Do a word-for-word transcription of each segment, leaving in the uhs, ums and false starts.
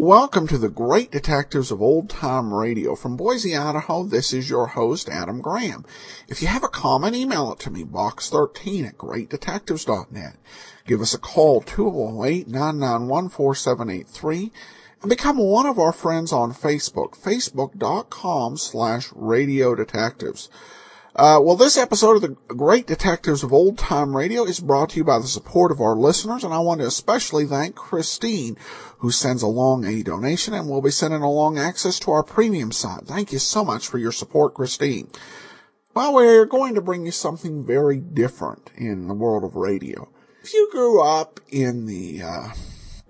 Welcome to the Great Detectives of Old Time Radio. From Boise, Idaho, this is your host, Adam Graham. If you have a comment, email it to me, box thirteen at great detectives dot net. Give us a call, two oh eight, nine nine one, four seven eight three, and become one of our friends on Facebook, facebook.com slash radio detectives. Uh, well, this episode of the Great Detectives of Old Time Radio is brought to you by the support of our listeners, and I want to especially thank Christine, who sends along a donation and will be sending along access to our premium site. Thank you so much for your support, Christine. Well, we're going to bring you something very different in the world of radio. If you grew up in the uh,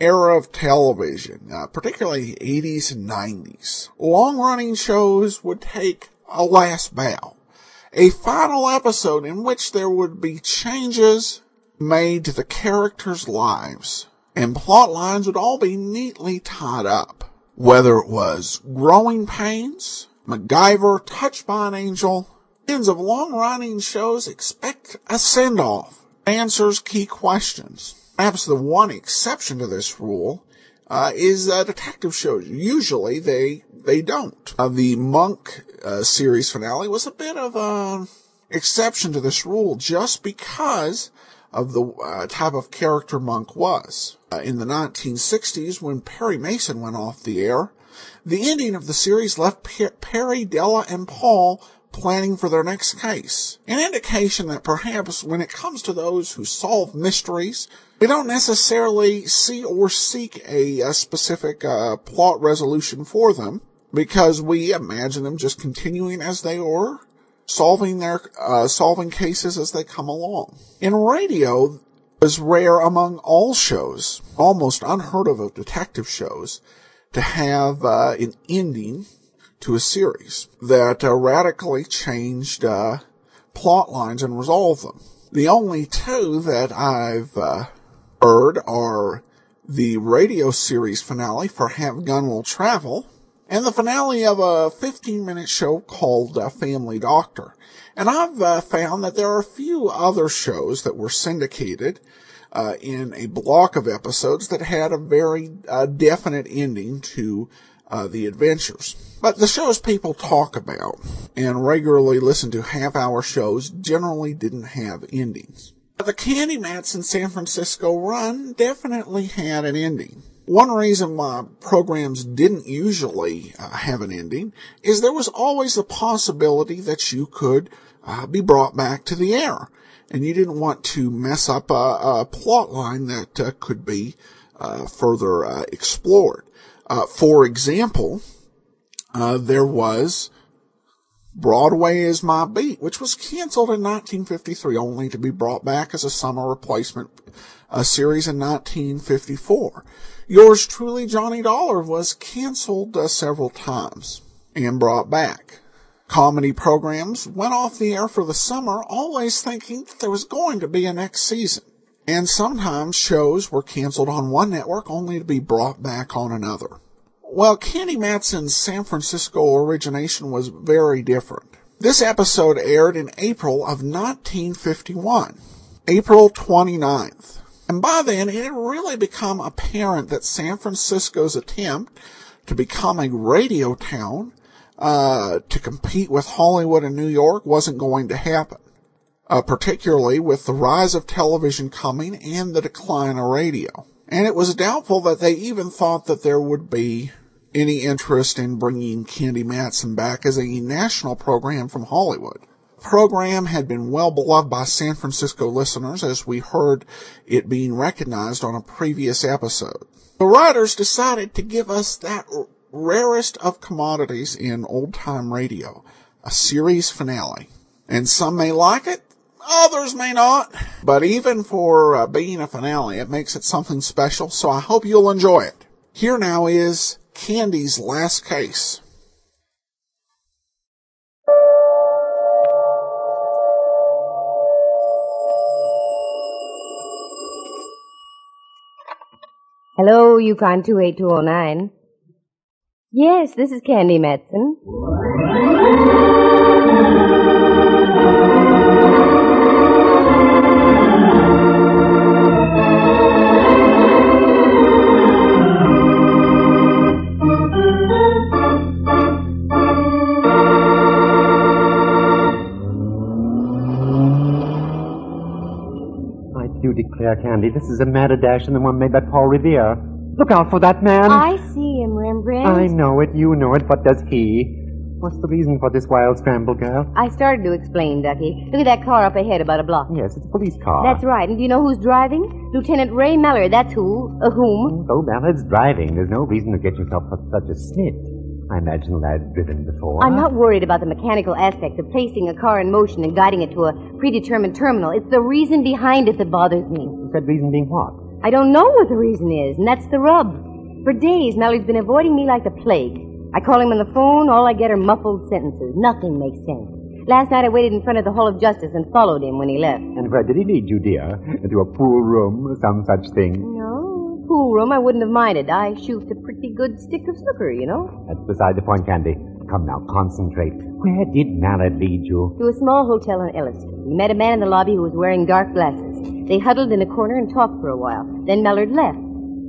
era of television, uh, particularly eighties and nineties, long-running shows would take a last bow. A final episode in which there would be changes made to the characters' lives, and plot lines would all be neatly tied up. Whether it was Growing Pains, MacGyver, Touched by an Angel, ends of long-running shows expect a send-off, answers key questions. Perhaps the one exception to this rule uh, is uh, detective shows. Usually they They don't. Uh, the Monk uh, series finale was a bit of an exception to this rule just because of the uh, type of character Monk was. Uh, in the nineteen sixties, when Perry Mason went off the air, the ending of the series left P- Perry, Della, and Paul planning for their next case. An indication that perhaps when it comes to those who solve mysteries, we don't necessarily see or seek a, a specific uh, plot resolution for them, because we imagine them just continuing as they are, solving their uh, solving cases as they come along. In radio, it was rare among all shows, almost unheard of of detective shows, to have uh, an ending to a series that uh, radically changed uh, plot lines and resolved them. The only two that I've uh, heard are the radio series finale for Have Gun Will Travel, and the finale of a fifteen-minute show called uh, Family Doctor. And I've uh, found that there are a few other shows that were syndicated uh, in a block of episodes that had a very uh, definite ending to uh, the adventures. But the shows people talk about and regularly listen to half-hour shows generally didn't have endings. But the Candy Matson San Francisco run definitely had an ending. One reason why programs didn't usually uh, have an ending is there was always the possibility that you could uh, be brought back to the air, and you didn't want to mess up a, a plot line that uh, could be uh, further uh, explored. Uh, for example, uh, there was Broadway Is My Beat, which was canceled in nineteen fifty-three, only to be brought back as a summer replacement uh, series in nineteen fifty-four. Yours Truly, Johnny Dollar, was canceled uh, several times and brought back. Comedy programs went off the air for the summer, always thinking that there was going to be a next season. And sometimes shows were canceled on one network only to be brought back on another. Well, Candy Matson's San Francisco origination was very different. This episode aired in April of nineteen fifty-one, April twenty-ninth. And by then, it had really become apparent that San Francisco's attempt to become a radio town, uh, to compete with Hollywood and New York, wasn't going to happen. Uh, particularly with the rise of television coming and the decline of radio. And it was doubtful that they even thought that there would be any interest in bringing Candy Matson back as a national program from Hollywood. The program had been well beloved by San Francisco listeners, as we heard it being recognized on a previous episode. The writers decided to give us that r- rarest of commodities in old-time radio, a series finale. And some may like it, others may not, but even for uh, being a finale, it makes it something special, so I hope you'll enjoy it. Here now is Candy's Last Case. Hello, Yukon two eight two oh nine. Yes, this is Candy Matson. You declare, Candy, this is a madder dash than the one made by Paul Revere. Look out for that man. I see him, Rembrandt. I know it, you know it. What does he? What's the reason for this wild scramble, girl? I started to explain, Ducky. Look at that car up ahead about a block. Yes, it's a police car. That's right. And do you know who's driving? Lieutenant Ray Mallard, that's who. Uh, whom? Oh, Mallard's driving. There's no reason to get yourself such a snit. I imagine I've driven before. I'm not worried about the mechanical aspects of placing a car in motion and guiding it to a predetermined terminal. It's the reason behind it that bothers me. That reason being what? I don't know what the reason is, and that's the rub. For days, Mallard's been avoiding me like the plague. I call him on the phone, all I get are muffled sentences. Nothing makes sense. Last night I waited in front of the Hall of Justice and followed him when he left. And where did he lead you, dear? Into a pool room or some such thing? No. Pool room, I wouldn't have minded. I shoot a pretty good stick of snooker, you know. That's beside the point, Candy. Come now, concentrate. Where did Mallard lead you? To a small hotel on Ellis Street. We met a man in the lobby who was wearing dark glasses. They huddled in a corner and talked for a while. Then Mallard left.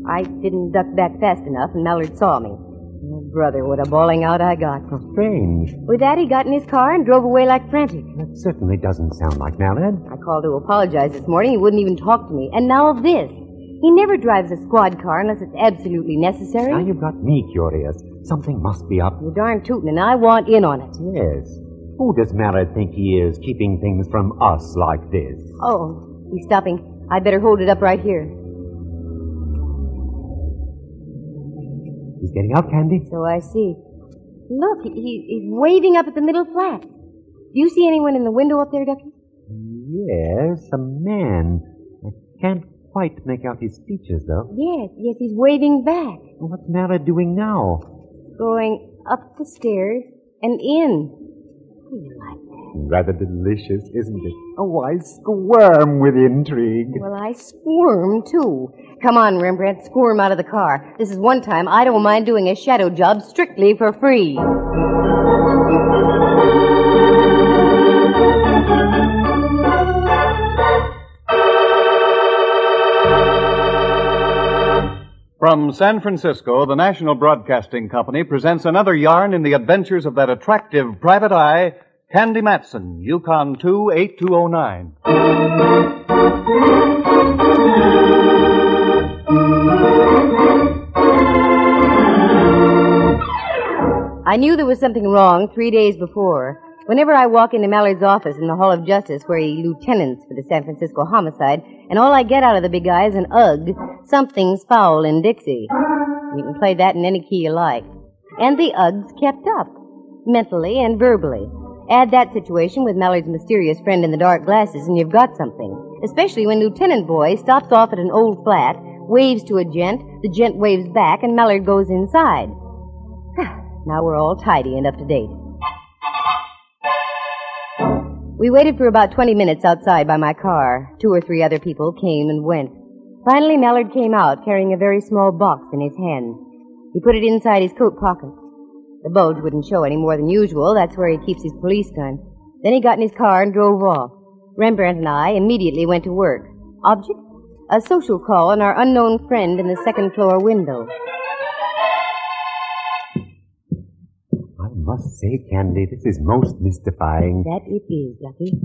I didn't duck back fast enough, and Mallard saw me. Oh, brother, what a bawling out I got. How strange. With that, he got in his car and drove away like frantic. That certainly doesn't sound like Mallard. I called to apologize this morning. He wouldn't even talk to me. And now of this. He never drives a squad car unless it's absolutely necessary. Now you've got me curious. Something must be up. You're darn tootin', and I want in on it. Yes. Who does Mallard think he is, keeping things from us like this? Oh, he's stopping. I better hold it up right here. He's getting out, Candy. So I see. Look, he, he's waving up at the middle flat. Do you see anyone in the window up there, Ducky? Yes, a man. I can't quite make out his features, though. Yes, yes, he's waving back. What's Mallard doing now? Going up the stairs and in. Do you like that? Rather delicious, isn't it? Oh, I squirm with intrigue. Well, I squirm, too. Come on, Rembrandt, squirm out of the car. This is one time I don't mind doing a shadow job strictly for free. From San Francisco, the National Broadcasting Company presents another yarn in the adventures of that attractive private eye, Candy Matson, Yukon two eight two oh nine. I knew there was something wrong three days before. Whenever I walk into Mallard's office in the Hall of Justice, where he lieutenants for the San Francisco homicide, and all I get out of the big guy is an ugh, something's foul in Dixie. You can play that in any key you like. and the Uggs kept up, mentally and verbally. Add that situation with Mallard's mysterious friend in the dark glasses and you've got something, especially when Lieutenant Boy stops off at an old flat, waves to a gent, the gent waves back, and Mallard goes inside. Now we're all tidy and up to date. We waited for about twenty minutes outside by my car. Two or three other people came and went. Finally, Mallard came out carrying a very small box in his hand. He put it inside his coat pocket. The bulge wouldn't show any more than usual. That's where he keeps his police gun. Then he got in his car and drove off. Rembrandt and I immediately went to work. Object? A social call on our unknown friend in the second floor window. I must say, Candy, this is most mystifying. That it is, Ducky.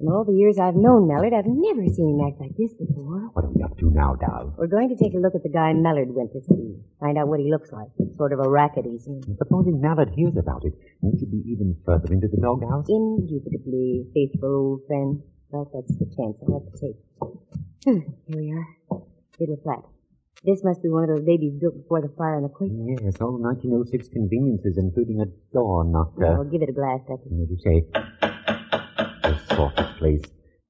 In all the years I've known Mallard, I've never seen him act like this before. What are we up to now, Dal? We're going to take a look at the guy Mallard went to see. Find out what he looks like. Sort of a racket he's in. Supposing Mallard hears about it, we should be even further into the doghouse. Indubitably, faithful old friend. Well, that's the chance I'll have to take. Here we are. Little flat. This must be one of those babies built before the fire and the quake. Yes, all nineteen oh six conveniences, including a door knocker. Well, give it a blast, Ducky. What do you say? This sort of place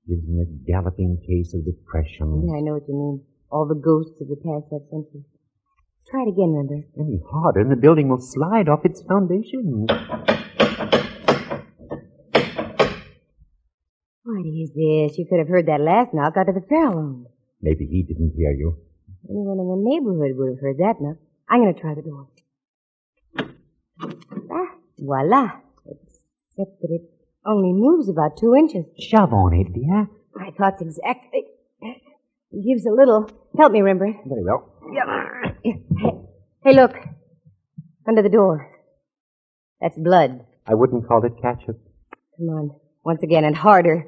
gives me a galloping case of depression. Yeah, I know what you mean. All the ghosts of the past half century. Try it again, Rembrandt. Any harder, and the building will slide off its foundation. What is this? You could have heard that last knock out of the pharaoh. Maybe he didn't hear you. Anyone in the neighborhood would have heard that knock. I'm going to try the door. Ah, voila. Except that it only moves about two inches. Shove on it, dear. My thoughts exactly. It gives a little. Help me, Rembrandt. Very well. Hey, look. Under the door. That's blood. I wouldn't call it ketchup. Come on. Once again, and harder.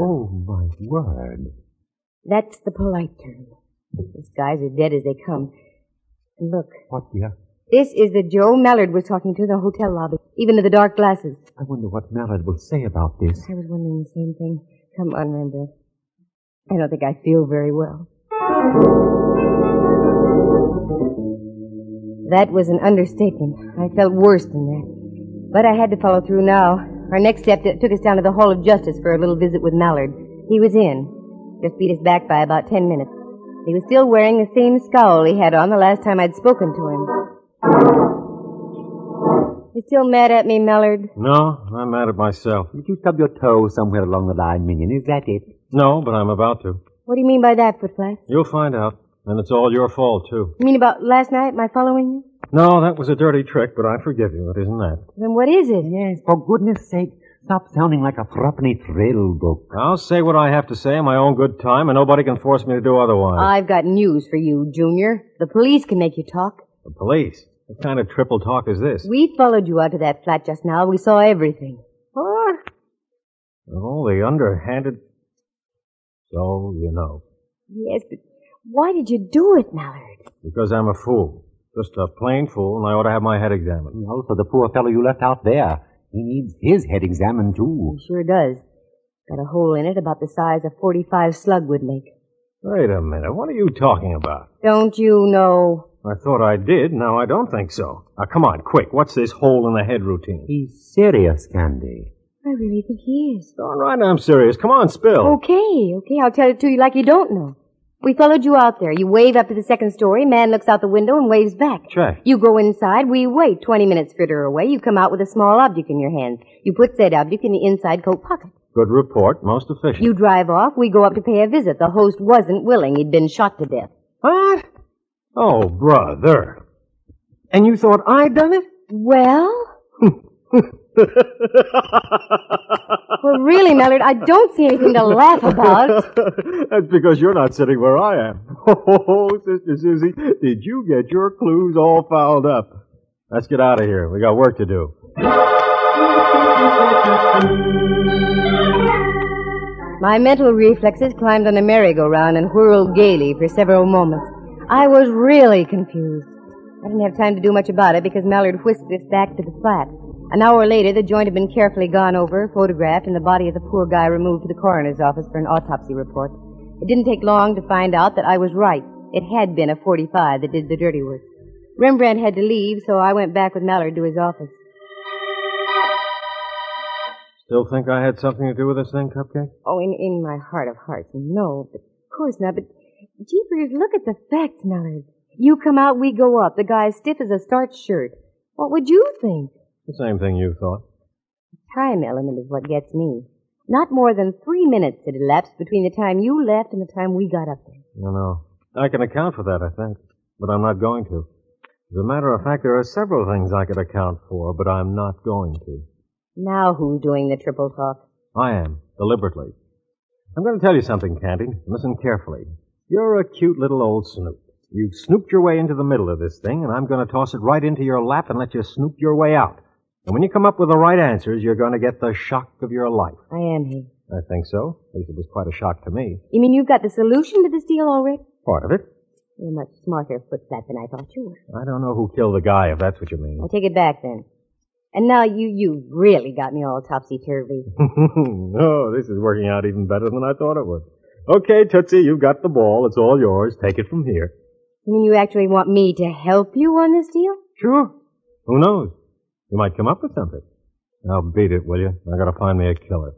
Oh, my word. That's the polite term. These guys are dead as they come. And look. What, dear? This is the Joe Mallard was talking to in the hotel lobby, even to the dark glasses. I wonder what Mallard will say about this. I was wondering the same thing. Come on, Rembrandt. I don't think I feel very well. That was an understatement. I felt worse than that. But I had to follow through now. Our next step took us down to the Hall of Justice for a little visit with Mallard. He was in. Just beat us back by about ten minutes. He was still wearing the same scowl he had on the last time I'd spoken to him. You still mad at me, Mallard? No, I'm mad at myself. Did you stub your toe somewhere along the line, Minion? Is that it? No, but I'm about to. What do you mean by that, Footflash? You'll find out. And it's all your fault, too. You mean about last night, my following you? No, that was a dirty trick, but I forgive you. It isn't that. Then what is it? Yes, for goodness sake. Stop sounding like a threepenny thrill book. I'll say what I have to say in my own good time, and nobody can force me to do otherwise. I've got news for you, Junior. The police can make you talk. The police? What kind of triple talk is this? We followed you out to that flat just now. We saw everything. Oh, oh the underhanded... So, you know. Yes, but why did you do it, Mallard? Because I'm a fool. Just a plain fool, and I ought to have my head examined. And also the poor fellow you left out there. He needs his head examined, too. He sure does. Got a hole in it about the size a forty-five slug would make. Wait a minute. What are you talking about? Don't you know? I thought I did. Now I don't think so. Now, come on, quick. What's this hole in the head routine? He's serious, Candy. I really think he is. All right, I'm serious. Come on, spill. Okay, okay. I'll tell it to you like you don't know. We followed you out there. You wave up to the second story. Man looks out the window and waves back. Check. You go inside. We wait. Twenty minutes further away, you come out with a small object in your hand. You put said object in the inside coat pocket. Good report. Most efficient. You drive off. We go up to pay a visit. The host wasn't willing. He'd been shot to death. What? Oh, brother. And you thought I'd done it? Well? Well, really, Mallard, I don't see anything to laugh about. That's because you're not sitting where I am. Oh, Sister Susie, did you get your clues all fouled up? Let's get out of here. We got work to do. My mental reflexes climbed on a merry-go-round and whirled gaily for several moments. I was really confused. I didn't have time to do much about it because Mallard whisked us back to the flat. An hour later, the joint had been carefully gone over, photographed, and the body of the poor guy removed to the coroner's office for an autopsy report. It didn't take long to find out that I was right. It had been a forty-five that did the dirty work. Rembrandt had to leave, so I went back with Mallard to his office. Still think I had something to do with this thing, Cupcake? Oh, in, in my heart of hearts, no. But of course not, but... Jeepers, look at the facts, Mallard. You come out, we go up. The guy's stiff as a starched shirt. What would you think? The same thing you thought. The time element is what gets me. Not more than three minutes had elapsed between the time you left and the time we got up there. No, no. I can account for that, I think. But I'm not going to. As a matter of fact, there are several things I could account for, but I'm not going to. Now who's doing the triple talk? I am, deliberately. I'm going to tell you something, Candy. Listen carefully. You're a cute little old snoop. You've snooped your way into the middle of this thing, and I'm going to toss it right into your lap and let you snoop your way out. And when you come up with the right answers, you're going to get the shock of your life. I am here. I think so. At least it was quite a shock to me. You mean you've got the solution to this deal already? Part of it. You're much smarter footflat than I thought you were. I don't know who killed the guy, if that's what you mean. I'll take it back, then. And now you, you really got me all topsy-turvy. No, this is working out even better than I thought it would. Okay, Tootsie, you've got the ball. It's all yours. Take it from here. You mean you actually want me to help you on this deal? Sure. Who knows? You might come up with something. Now beat it, will you? I gotta find me a killer.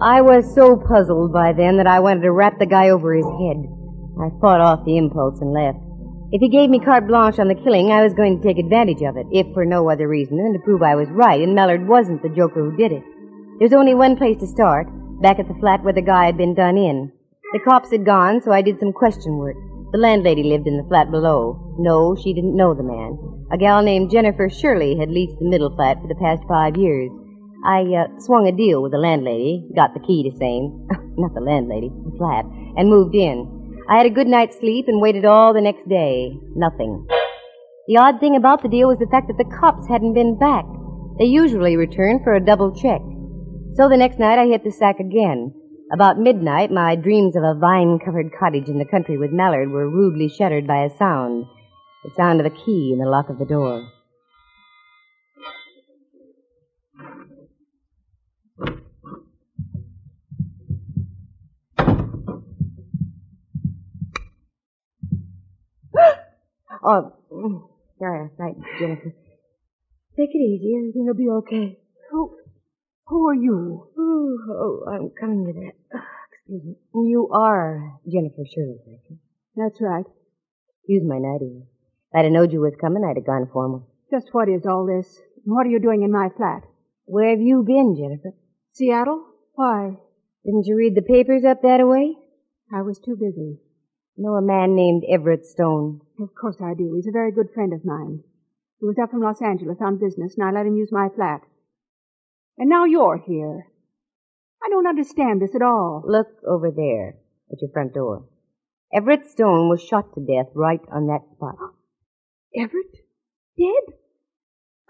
I was so puzzled by then that I wanted to wrap the guy over his head. I fought off the impulse and left. If he gave me carte blanche on the killing, I was going to take advantage of it, if for no other reason than to prove I was right and Mallard wasn't the joker who did it. There's only one place to start, back at the flat where the guy had been done in. The cops had gone, so I did some question work. The landlady lived in the flat below. No, she didn't know the man. A gal named Jennifer Shirley had leased the middle flat for the past five years. I uh, swung a deal with the landlady, got the key to same, not the landlady, the flat, and moved in. I had a good night's sleep and waited all the next day. Nothing. The odd thing about the deal was the fact that the cops hadn't been back. They usually returned for a double check. So the next night I hit the sack again. About midnight, my dreams of a vine-covered cottage in the country with Mallard were rudely shattered by a sound. The sound of a key in the lock of the door. Oh, sorry, right, Jennifer. Take it easy, everything will be okay. Oh. Who are you? Oh, oh, I'm coming to that. Excuse me. You are Jennifer Shirley, I think. That's right. Excuse my night ear. If I'd have known you was coming, I'd have gone formal. Just what is all this? What are you doing in my flat? Where have you been, Jennifer? Seattle? Why? Didn't you read the papers up that way? I was too busy. Know a man named Everett Stone? Of course I do. He's a very good friend of mine. He was up from Los Angeles on business, and I let him use my flat. And now you're here. I don't understand this at all. Look over there at your front door. Everett Stone was shot to death right on that spot. Everett? Dead?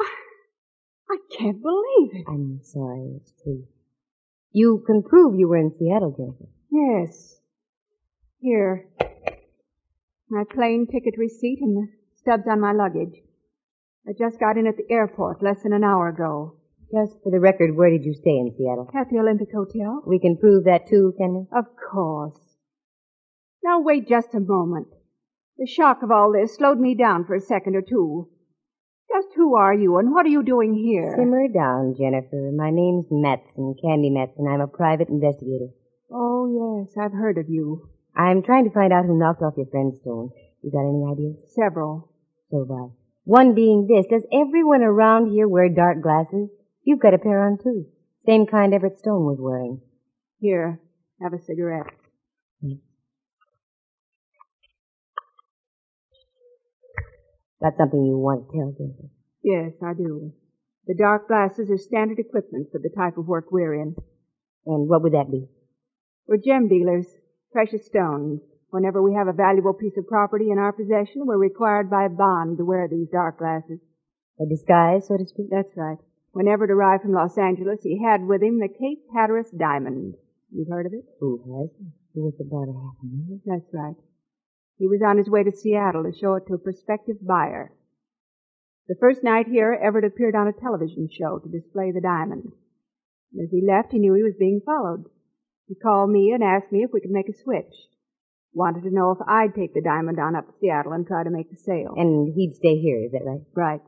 I, I can't believe it. I'm sorry, it's true. You can prove you were in Seattle, Jennifer. Yes. Here. My plane ticket receipt and the stubs on my luggage. I just got in at the airport less than an hour ago. Just for the record, where did you stay in Seattle? At the Olympic Hotel. We can prove that, too, can we? Of course. Now, wait just a moment. The shock of all this slowed me down for a second or two. Just who are you, and what are you doing here? Simmer down, Jennifer. My name's Matson, Candy Matson. I'm a private investigator. Oh, yes, I've heard of you. I'm trying to find out who knocked off your friend Stone. You got any ideas? Several. So have I. One being this. Does everyone around here wear dark glasses? You've got a pair on, too. Same kind Everett Stone was wearing. Here, have a cigarette. Mm. Got something you want to tell, Jennifer? Yes, I do. The dark glasses are standard equipment for the type of work we're in. And what would that be? We're gem dealers, precious stones. Whenever we have a valuable piece of property in our possession, we're required by bond to wear these dark glasses. A disguise, so to speak? That's right. When Everett arrived from Los Angeles, he had with him the Cape Hatteras diamond. You've heard of it? Who has? It was about a half a million. That's right. He was on his way to Seattle to show it to a prospective buyer. The first night here, Everett appeared on a television show to display the diamond. As he left, he knew he was being followed. He called me and asked me if we could make a switch. Wanted to know if I'd take the diamond on up to Seattle and try to make the sale. And he'd stay here, is that right? Right.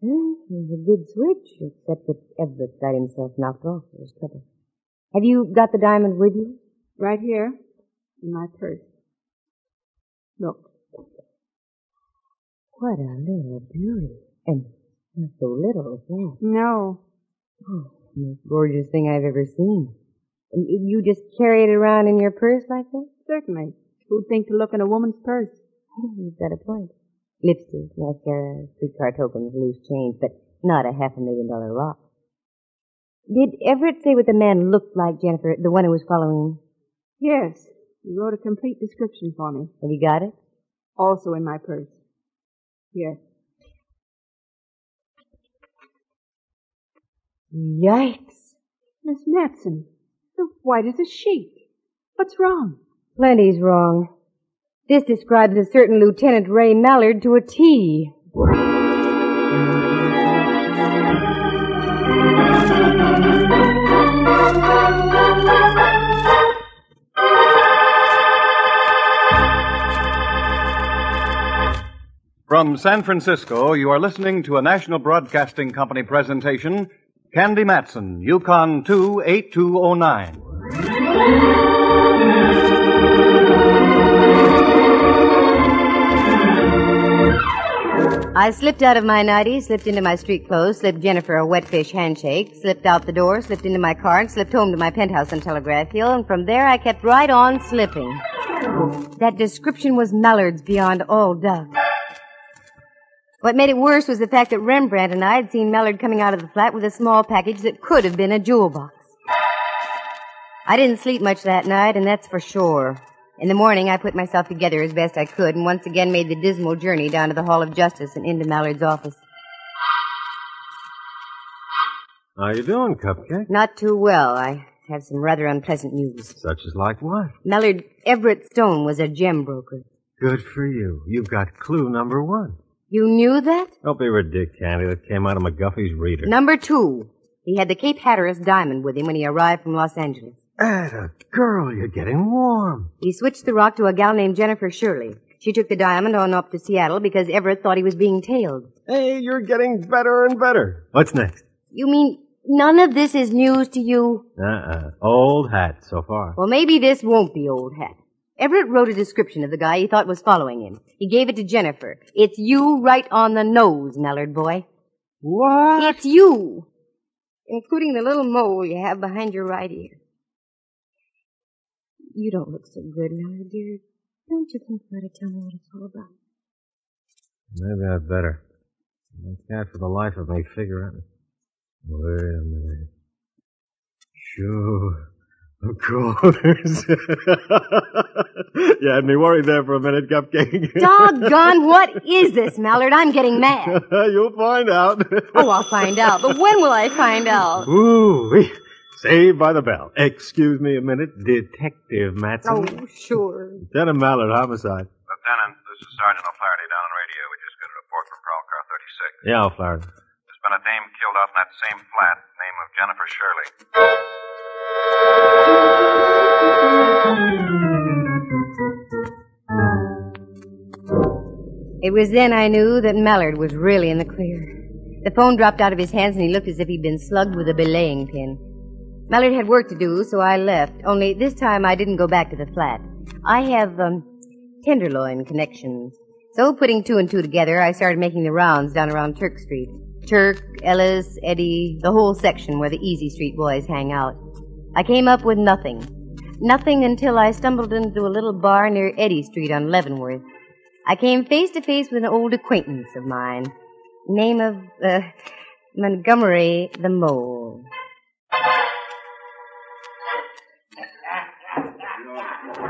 Well, it was a good switch, except that Everett got himself knocked off. It was trouble. Have you got the diamond with you? Right here, in my purse. Look. What a little beauty. And not so little as that. No. Oh, the most gorgeous thing I've ever seen. And you just carry it around in your purse like that? Certainly. Who'd think to look in a woman's purse? You've got a point. Lipstick, mascara, streetcar tokens, loose change, but not a half a million dollar rock. Did Everett say what the man looked like, Jennifer, the one who was following him? Yes. He wrote a complete description for me. Have you got it? Also in my purse. Yes. Yikes. Miss Matson, you're white as a sheet. What's wrong? Plenty's wrong. This describes a certain Lieutenant Ray Mallard to a T. From San Francisco, you are listening to a National Broadcasting Company presentation, Candy Matson, Yukon two eight two oh nine. I slipped out of my nightie, slipped into my street clothes, slipped Jennifer a wet fish handshake, slipped out the door, slipped into my car, and slipped home to my penthouse on Telegraph Hill, and from there I kept right on slipping. That description was Mallard's beyond all doubt. What made it worse was the fact that Rembrandt and I had seen Mallard coming out of the flat with a small package that could have been a jewel box. I didn't sleep much that night, and that's for sure. In the morning, I put myself together as best I could and once again made the dismal journey down to the Hall of Justice and into Mallard's office. How you doing, Cupcake? Not too well. I have some rather unpleasant news. Such as like what? Mallard Everett Stone was a gem broker. Good for you. You've got clue number one. You knew that? Don't be ridiculous, Candy. That came out of McGuffey's reader. Number two. He had the Cape Hatteras diamond with him when he arrived from Los Angeles. Atta girl, you're getting warm. He switched the rock to a gal named Jennifer Shirley. She took the diamond on up to Seattle because Everett thought he was being tailed. Hey, you're getting better and better. What's next? You mean none of this is news to you? Uh-uh. Old hat so far. Well, maybe this won't be old hat. Everett wrote a description of the guy he thought was following him. He gave it to Jennifer. It's you right on the nose, Mallard boy. What? It's you. Including the little mole you have behind your right ear. You don't look so good, Mallard, dear. Don't you think you ought to tell me what it's all about? Maybe I'd better. I can't for the life of me figure out. Wait a minute. Sure. Of course. You had me worried there for a minute, Cupcake. Doggone, what is this, Mallard? I'm getting mad. You'll find out. Oh, I'll find out. But when will I find out? Ooh-wee. Saved by the bell. Excuse me a minute, Detective Matson. Oh, sure. Lieutenant Mallard, homicide. Lieutenant, this is Sergeant O'Flaherty down on radio. We just got a report from Prowl Car thirty-six. Yeah, O'Flaherty. There's been a dame killed off in that same flat, name of Jennifer Shirley. It was then I knew that Mallard was really in the clear. The phone dropped out of his hands and he looked as if he'd been slugged with a belaying pin. Mallard had work to do, so I left, only this time I didn't go back to the flat. I have, um, tenderloin connections. So, putting two and two together, I started making the rounds down around Turk Street. Turk, Ellis, Eddie, the whole section where the Easy Street boys hang out. I came up with nothing. Nothing until I stumbled into a little bar near Eddie Street on Leavenworth. I came face to face with an old acquaintance of mine. Name of, uh, Montgomery the Mole.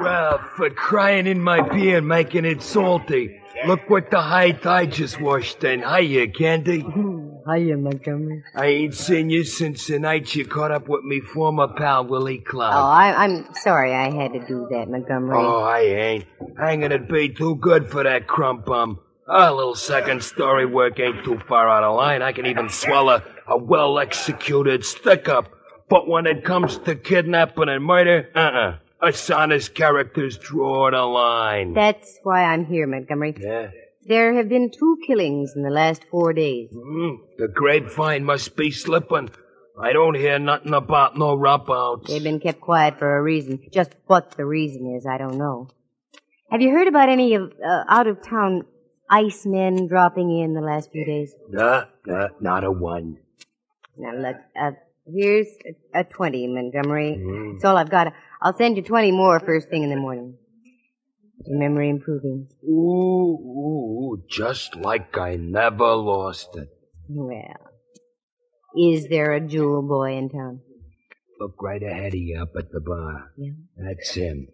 Well, for crying in my beer and making it salty. Look what the height I just washed in. Hiya, Candy. Hiya, Montgomery. I ain't seen you since the night you caught up with me former pal, Willie Cloud. Oh, I, I'm sorry I had to do that, Montgomery. Oh, I ain't. Hanging it'd be too good for that crumb bum. Our little second story work ain't too far out of line. I can even swallow a well-executed stick-up. But when it comes to kidnapping and murder, uh-uh. dishonest characters draw the line. That's why I'm here, Montgomery. Yeah. There have been two killings in the last four days. Mm, the grapevine must be slipping. I don't hear nothing about no rough-outs. They've been kept quiet for a reason. Just what the reason is, I don't know. Have you heard about any of uh, out-of-town icemen dropping in the last few days? No, no, not a one. Now, look, uh, here's a, a twenty, Montgomery. Mm. That's all I've got. I'll send you twenty more first thing in the morning. Your memory improving? Ooh, ooh, just like I never lost it. Well, is there a jewel boy in town? Look right ahead of you up at the bar. Yeah. That's him.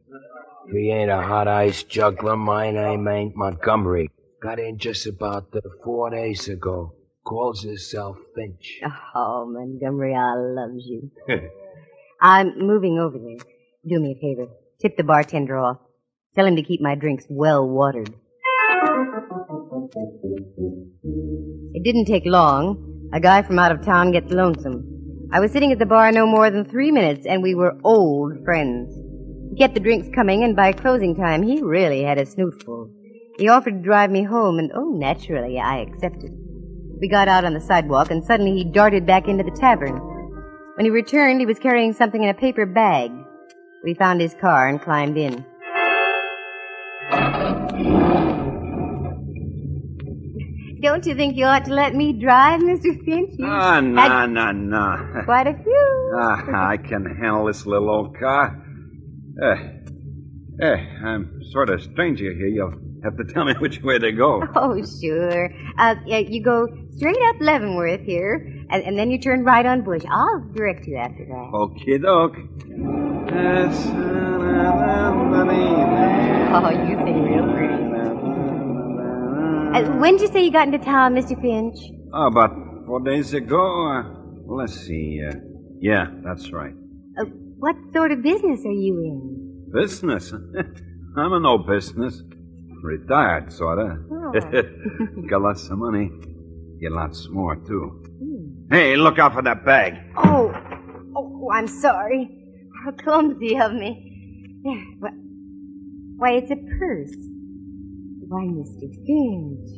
If he ain't a hot-iced juggler, my name ain't Montgomery. Got in just about uh, four days ago. Calls herself Finch. Oh, Montgomery, I love you. I'm moving over there. Do me a favor. Tip the bartender off. Tell him to keep my drinks well watered. It didn't take long. A guy from out of town gets lonesome. I was sitting at the bar no more than three minutes, and we were old friends. He kept the drinks coming, and by closing time, he really had a snootful. He offered to drive me home, and oh, naturally, I accepted. We got out on the sidewalk, and suddenly he darted back into the tavern. When he returned, he was carrying something in a paper bag. We found his car and climbed in. Don't you think you ought to let me drive, Mister Finch? Ah, no, no, no. Quite a few. Ah, I can handle this little old car. Eh, uh, uh, I'm sort of a stranger here. You'll have to tell me which way to go. Oh, sure. Uh, yeah, you go straight up Leavenworth here, and, and then you turn right on Bush. I'll direct you after that. Okie doke. Oh, you sing real pretty. Uh, when did you say you got into town, Mister Finch? Oh, about four days ago. Uh, let's see. Uh, yeah, that's right. Uh, what sort of business are you in? Business? I'm in no business. Retired, sort of. Oh. Got lots of money. Get lots more, too. Mm. Hey, look out for that bag. Oh. Oh, I'm sorry. How clumsy of me. Yeah, why, it's a purse. Why, Mister Finch?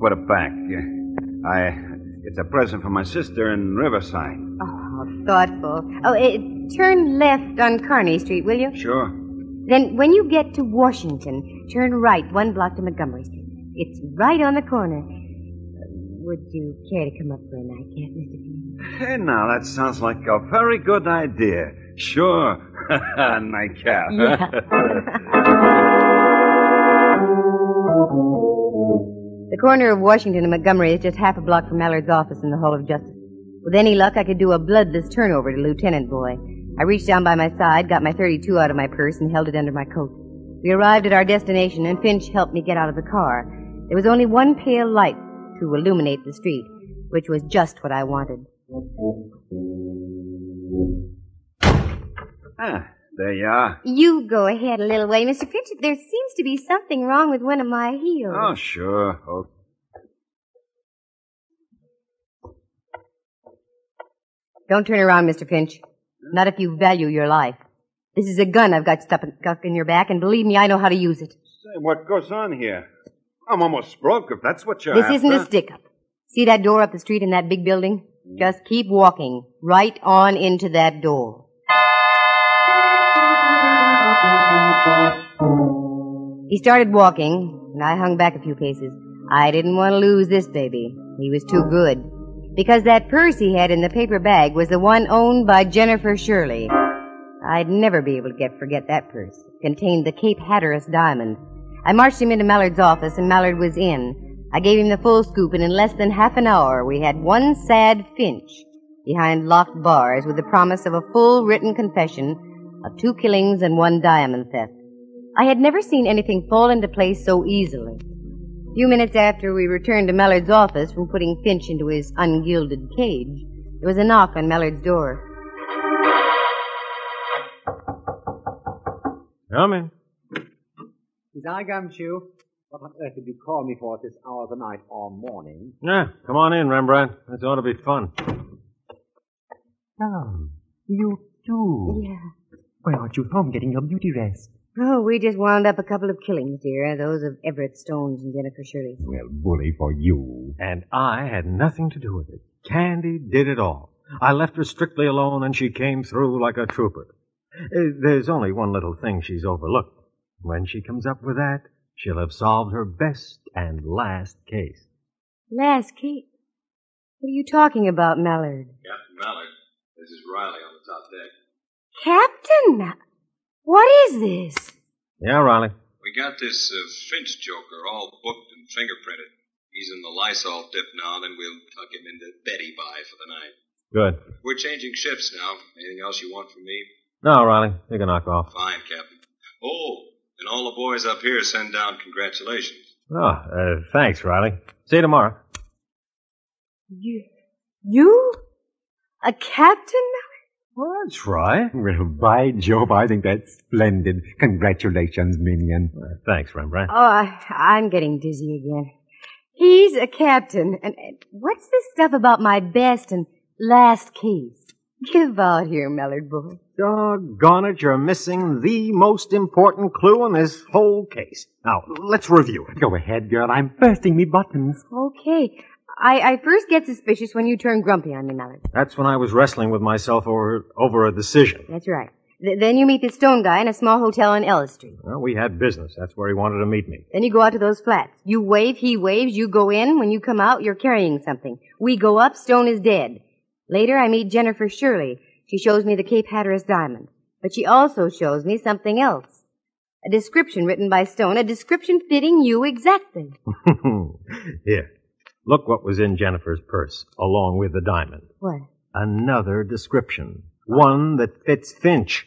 Put it back. I, it's a present for my sister in Riverside. Oh, how thoughtful. Oh, it, turn left on Kearney Street, will you? Sure. Then when you get to Washington, turn right one block to Montgomery Street. It's right on the corner. Would you care to come up for a night yet, Mister Finch? Hey, now, that sounds like a very good idea. Sure. Nightcap. Yeah. The corner of Washington and Montgomery is just half a block from Mallard's office in the Hall of Justice. With any luck, I could do a bloodless turnover to Lieutenant Boy. I reached down by my side, got my thirty-two out of my purse, and held it under my coat. We arrived at our destination, and Finch helped me get out of the car. There was only one pale light to illuminate the street, which was just what I wanted. Ah, there you are. You go ahead a little way, Mister Finch. There seems to be something wrong with one of my heels. Oh, sure. Oh. Don't turn around, Mister Finch. Not if you value your life. This is a gun I've got stuck in your back, and believe me, I know how to use it. Say, what goes on here? I'm almost broke, if that's what you're This after. Isn't a stick-up. See that door up the street in that big building? Mm. Just keep walking right on into that door. He started walking, and I hung back a few paces. I didn't want to lose this baby. He was too good. Because that purse he had in the paper bag was the one owned by Jennifer Shirley. I'd never be able to get, forget that purse. It contained the Cape Hatteras diamond. I marched him into Mallard's office, and Mallard was in. I gave him the full scoop, and in less than half an hour, we had one sad Finch behind locked bars with the promise of a full written confession of two killings and one diamond theft. I had never seen anything fall into place so easily. A few minutes after we returned to Mallard's office from putting Finch into his ungilded cage, there was a knock on Mallard's door. Come in. Did I come to you? What on earth did you call me for at this hour of the night or morning? Yeah, come on in, Rembrandt. This ought to be fun. Oh, you too. Yeah. Why aren't you home getting your beauty rest? Oh, we just wound up a couple of killings, dear. Those of Everett Stone's and Jennifer Shirley. Well, bully for you. And I had nothing to do with it. Candy did it all. I left her strictly alone, and she came through like a trooper. There's only one little thing she's overlooked. When she comes up with that, she'll have solved her best and last case. Last case? What are you talking about, Mallard? Captain Mallard, this is Riley on the top deck. Captain? What is this? Yeah, Riley. We got this uh, Finch joker all booked and fingerprinted. He's in the Lysol dip now, then we'll tuck him into Betty Bye for the night. Good. We're changing shifts now. Anything else you want from me? No, Riley. You can knock off. Fine, Captain. Oh, and all the boys up here send down congratulations. Oh, uh, thanks, Riley. See you tomorrow. You? You? A captain? Well, that's right. Well, by Jove, I think that's splendid. Congratulations, Minion. Uh, thanks, Rembrandt. Oh, I, I'm getting dizzy again. He's a captain. And, and what's this stuff about my best and last case? Give out here, Mallard boy. Doggone it, you're missing the most important clue in this whole case. Now, let's review it. Go ahead, girl. I'm bursting me buttons. Okay. I, I first get suspicious when you turn grumpy on me, Mallard. That's when I was wrestling with myself over, over a decision. That's right. Th- then you meet the Stone guy in a small hotel on Ellis Street. Well, we had business. That's where he wanted to meet me. Then you go out to those flats. You wave, he waves, you go in. When you come out, you're carrying something. We go up, Stone is dead. Later, I meet Jennifer Shirley. She shows me the Cape Hatteras diamond. But she also shows me something else. A description written by Stone, a description fitting you exactly. Here. Look what was in Jennifer's purse, along with the diamond. What? Another description. One that fits Finch.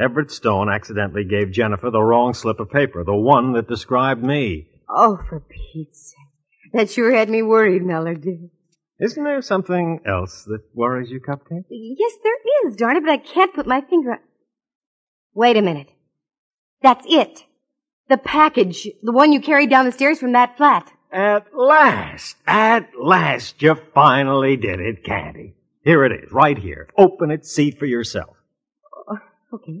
Everett Stone accidentally gave Jennifer the wrong slip of paper, the one that described me. Oh, for Pete's sake. That sure had me worried, Mallard, dear. Isn't there something else that worries you, Cupcake? Yes, there is, darn it, but I can't put my finger on... Wait a minute. That's it. The package, the one you carried down the stairs from that flat. At last, at last, you finally did it, Candy. Here it is, right here. Open it, see for yourself. Uh, okay.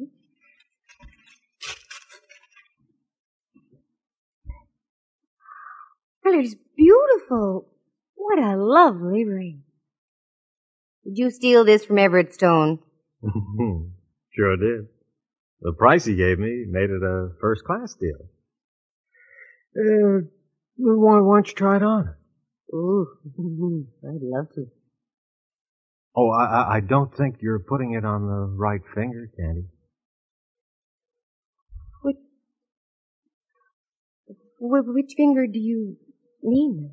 Well, it's beautiful. What a lovely ring. Did you steal this from Everett Stone? Sure did. The price he gave me made it a first-class deal. Uh... Why, why don't you try it on? Ooh, I'd love to. Oh, I, I don't think you're putting it on the right finger, Candy. Which, which finger do you mean?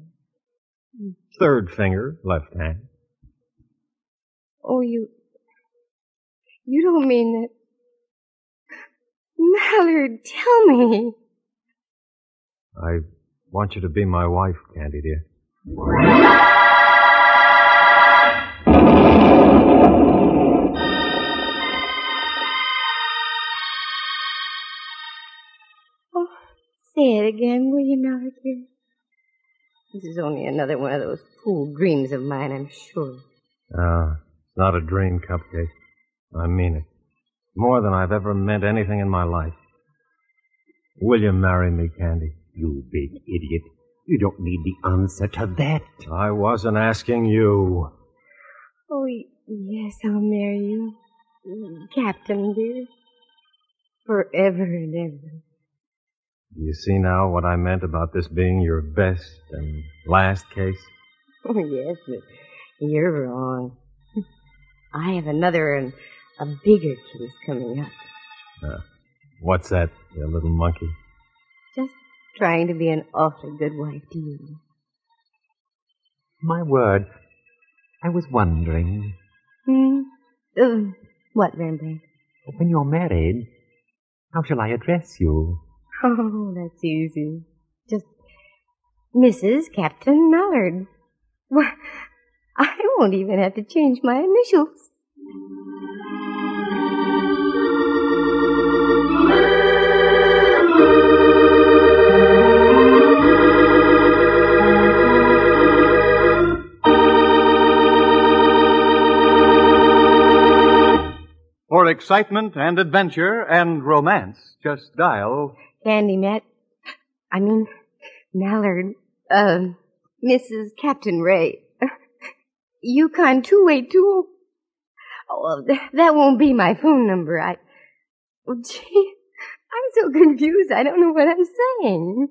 Third finger, left hand. Oh, you... You don't mean that... Mallard, tell me. I... I want you to be my wife, Candy, dear. Oh, say it again, will you, Mallard? This is only another one of those fool dreams of mine, I'm sure. Ah, uh, it's not a dream, Cupcake. I mean it. More than I've ever meant anything in my life. Will you marry me, Candy? You big idiot. You don't need the answer to that. I wasn't asking you. Oh, yes, I'll marry you. Captain, dear. Forever and ever. You see now what I meant about this being your best and last case? Oh, yes, but you're wrong. I have another and a bigger case coming up. Uh, what's that, you little monkey? Just... trying to be an awfully good wife to you. My word, I was wondering. Hmm? Uh, what, Rembrandt? When you're married, how shall I address you? Oh, that's easy. Just Missus Captain Mallard. Well, I won't even have to change my initials. for excitement and adventure and romance. Just dial... Candy Mat... I mean, Mallard... Uh, Missus Captain Ray. Yukon two eight two oh... Oh, that won't be my phone number. I... Oh, gee, I'm so confused. I don't know what I'm saying.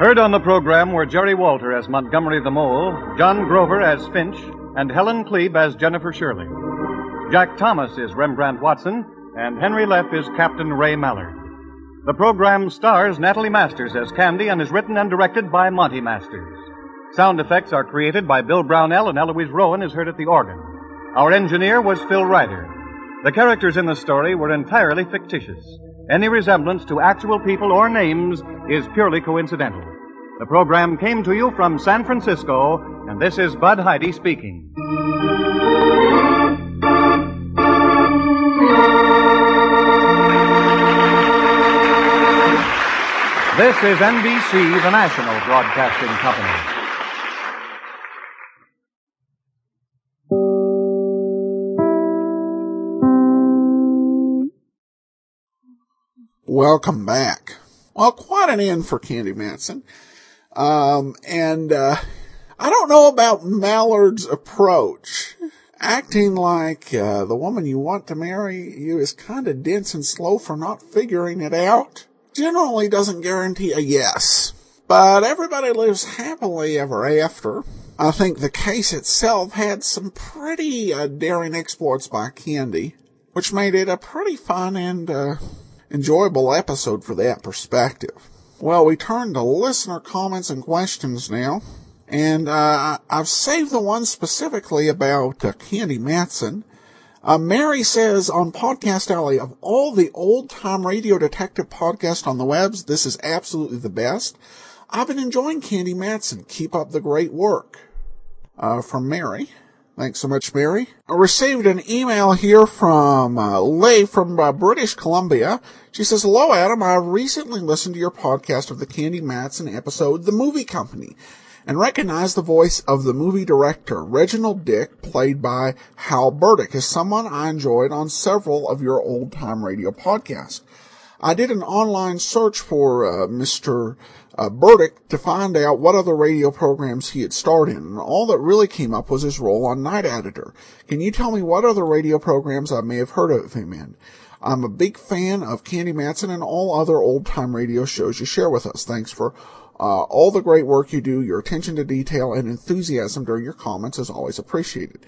Heard on the program were Jerry Walter as Montgomery the Mole, John Grover as Finch, and Helen Klebe as Jennifer Shirley. Jack Thomas is Rembrandt Watson, and Henry Leff is Captain Ray Mallard. The program stars Natalie Masters as Candy and is written and directed by Monty Masters. Sound effects are created by Bill Brownell and Eloise Rowan is heard at the organ. Our engineer was Phil Ryder. The characters in the story were entirely fictitious. Any resemblance to actual people or names is purely coincidental. The program came to you from San Francisco, and this is Bud Heide speaking. This is N B C, the national broadcasting company. Welcome back. Well, quite an end for Candy Matson. Um, and uh, I don't know about Mallard's approach. Acting like uh, the woman you want to marry you is kind of dense and slow for not figuring it out generally doesn't guarantee a yes, but everybody lives happily ever after. I think the case itself had some pretty uh, daring exploits by Candy, which made it a pretty fun and uh, enjoyable episode for that perspective. Well, we turn to listener comments and questions now, and uh, I've saved the one specifically about uh, Candy Matson. Uh, Mary says on Podcast Alley, of all the old-time radio detective podcasts on the webs, this is absolutely the best. I've been enjoying Candy Matson. Keep up the great work. Uh, from Mary. Thanks so much, Mary. I received an email here from uh, Leigh from uh, British Columbia. She says, hello, Adam. I recently listened to your podcast of the Candy Matson episode, The Movie Company, and recognize the voice of the movie director, Reginald Dick, played by Hal Burdick, as someone I enjoyed on several of your old-time radio podcasts. I did an online search for uh, Mister Uh, Burdick to find out what other radio programs he had starred in, and all that really came up was his role on Night Editor. Can you tell me what other radio programs I may have heard of him in? I'm a big fan of Candy Matson and all other old-time radio shows you share with us. Thanks for Uh, all the great work you do, your attention to detail, and enthusiasm during your comments is always appreciated.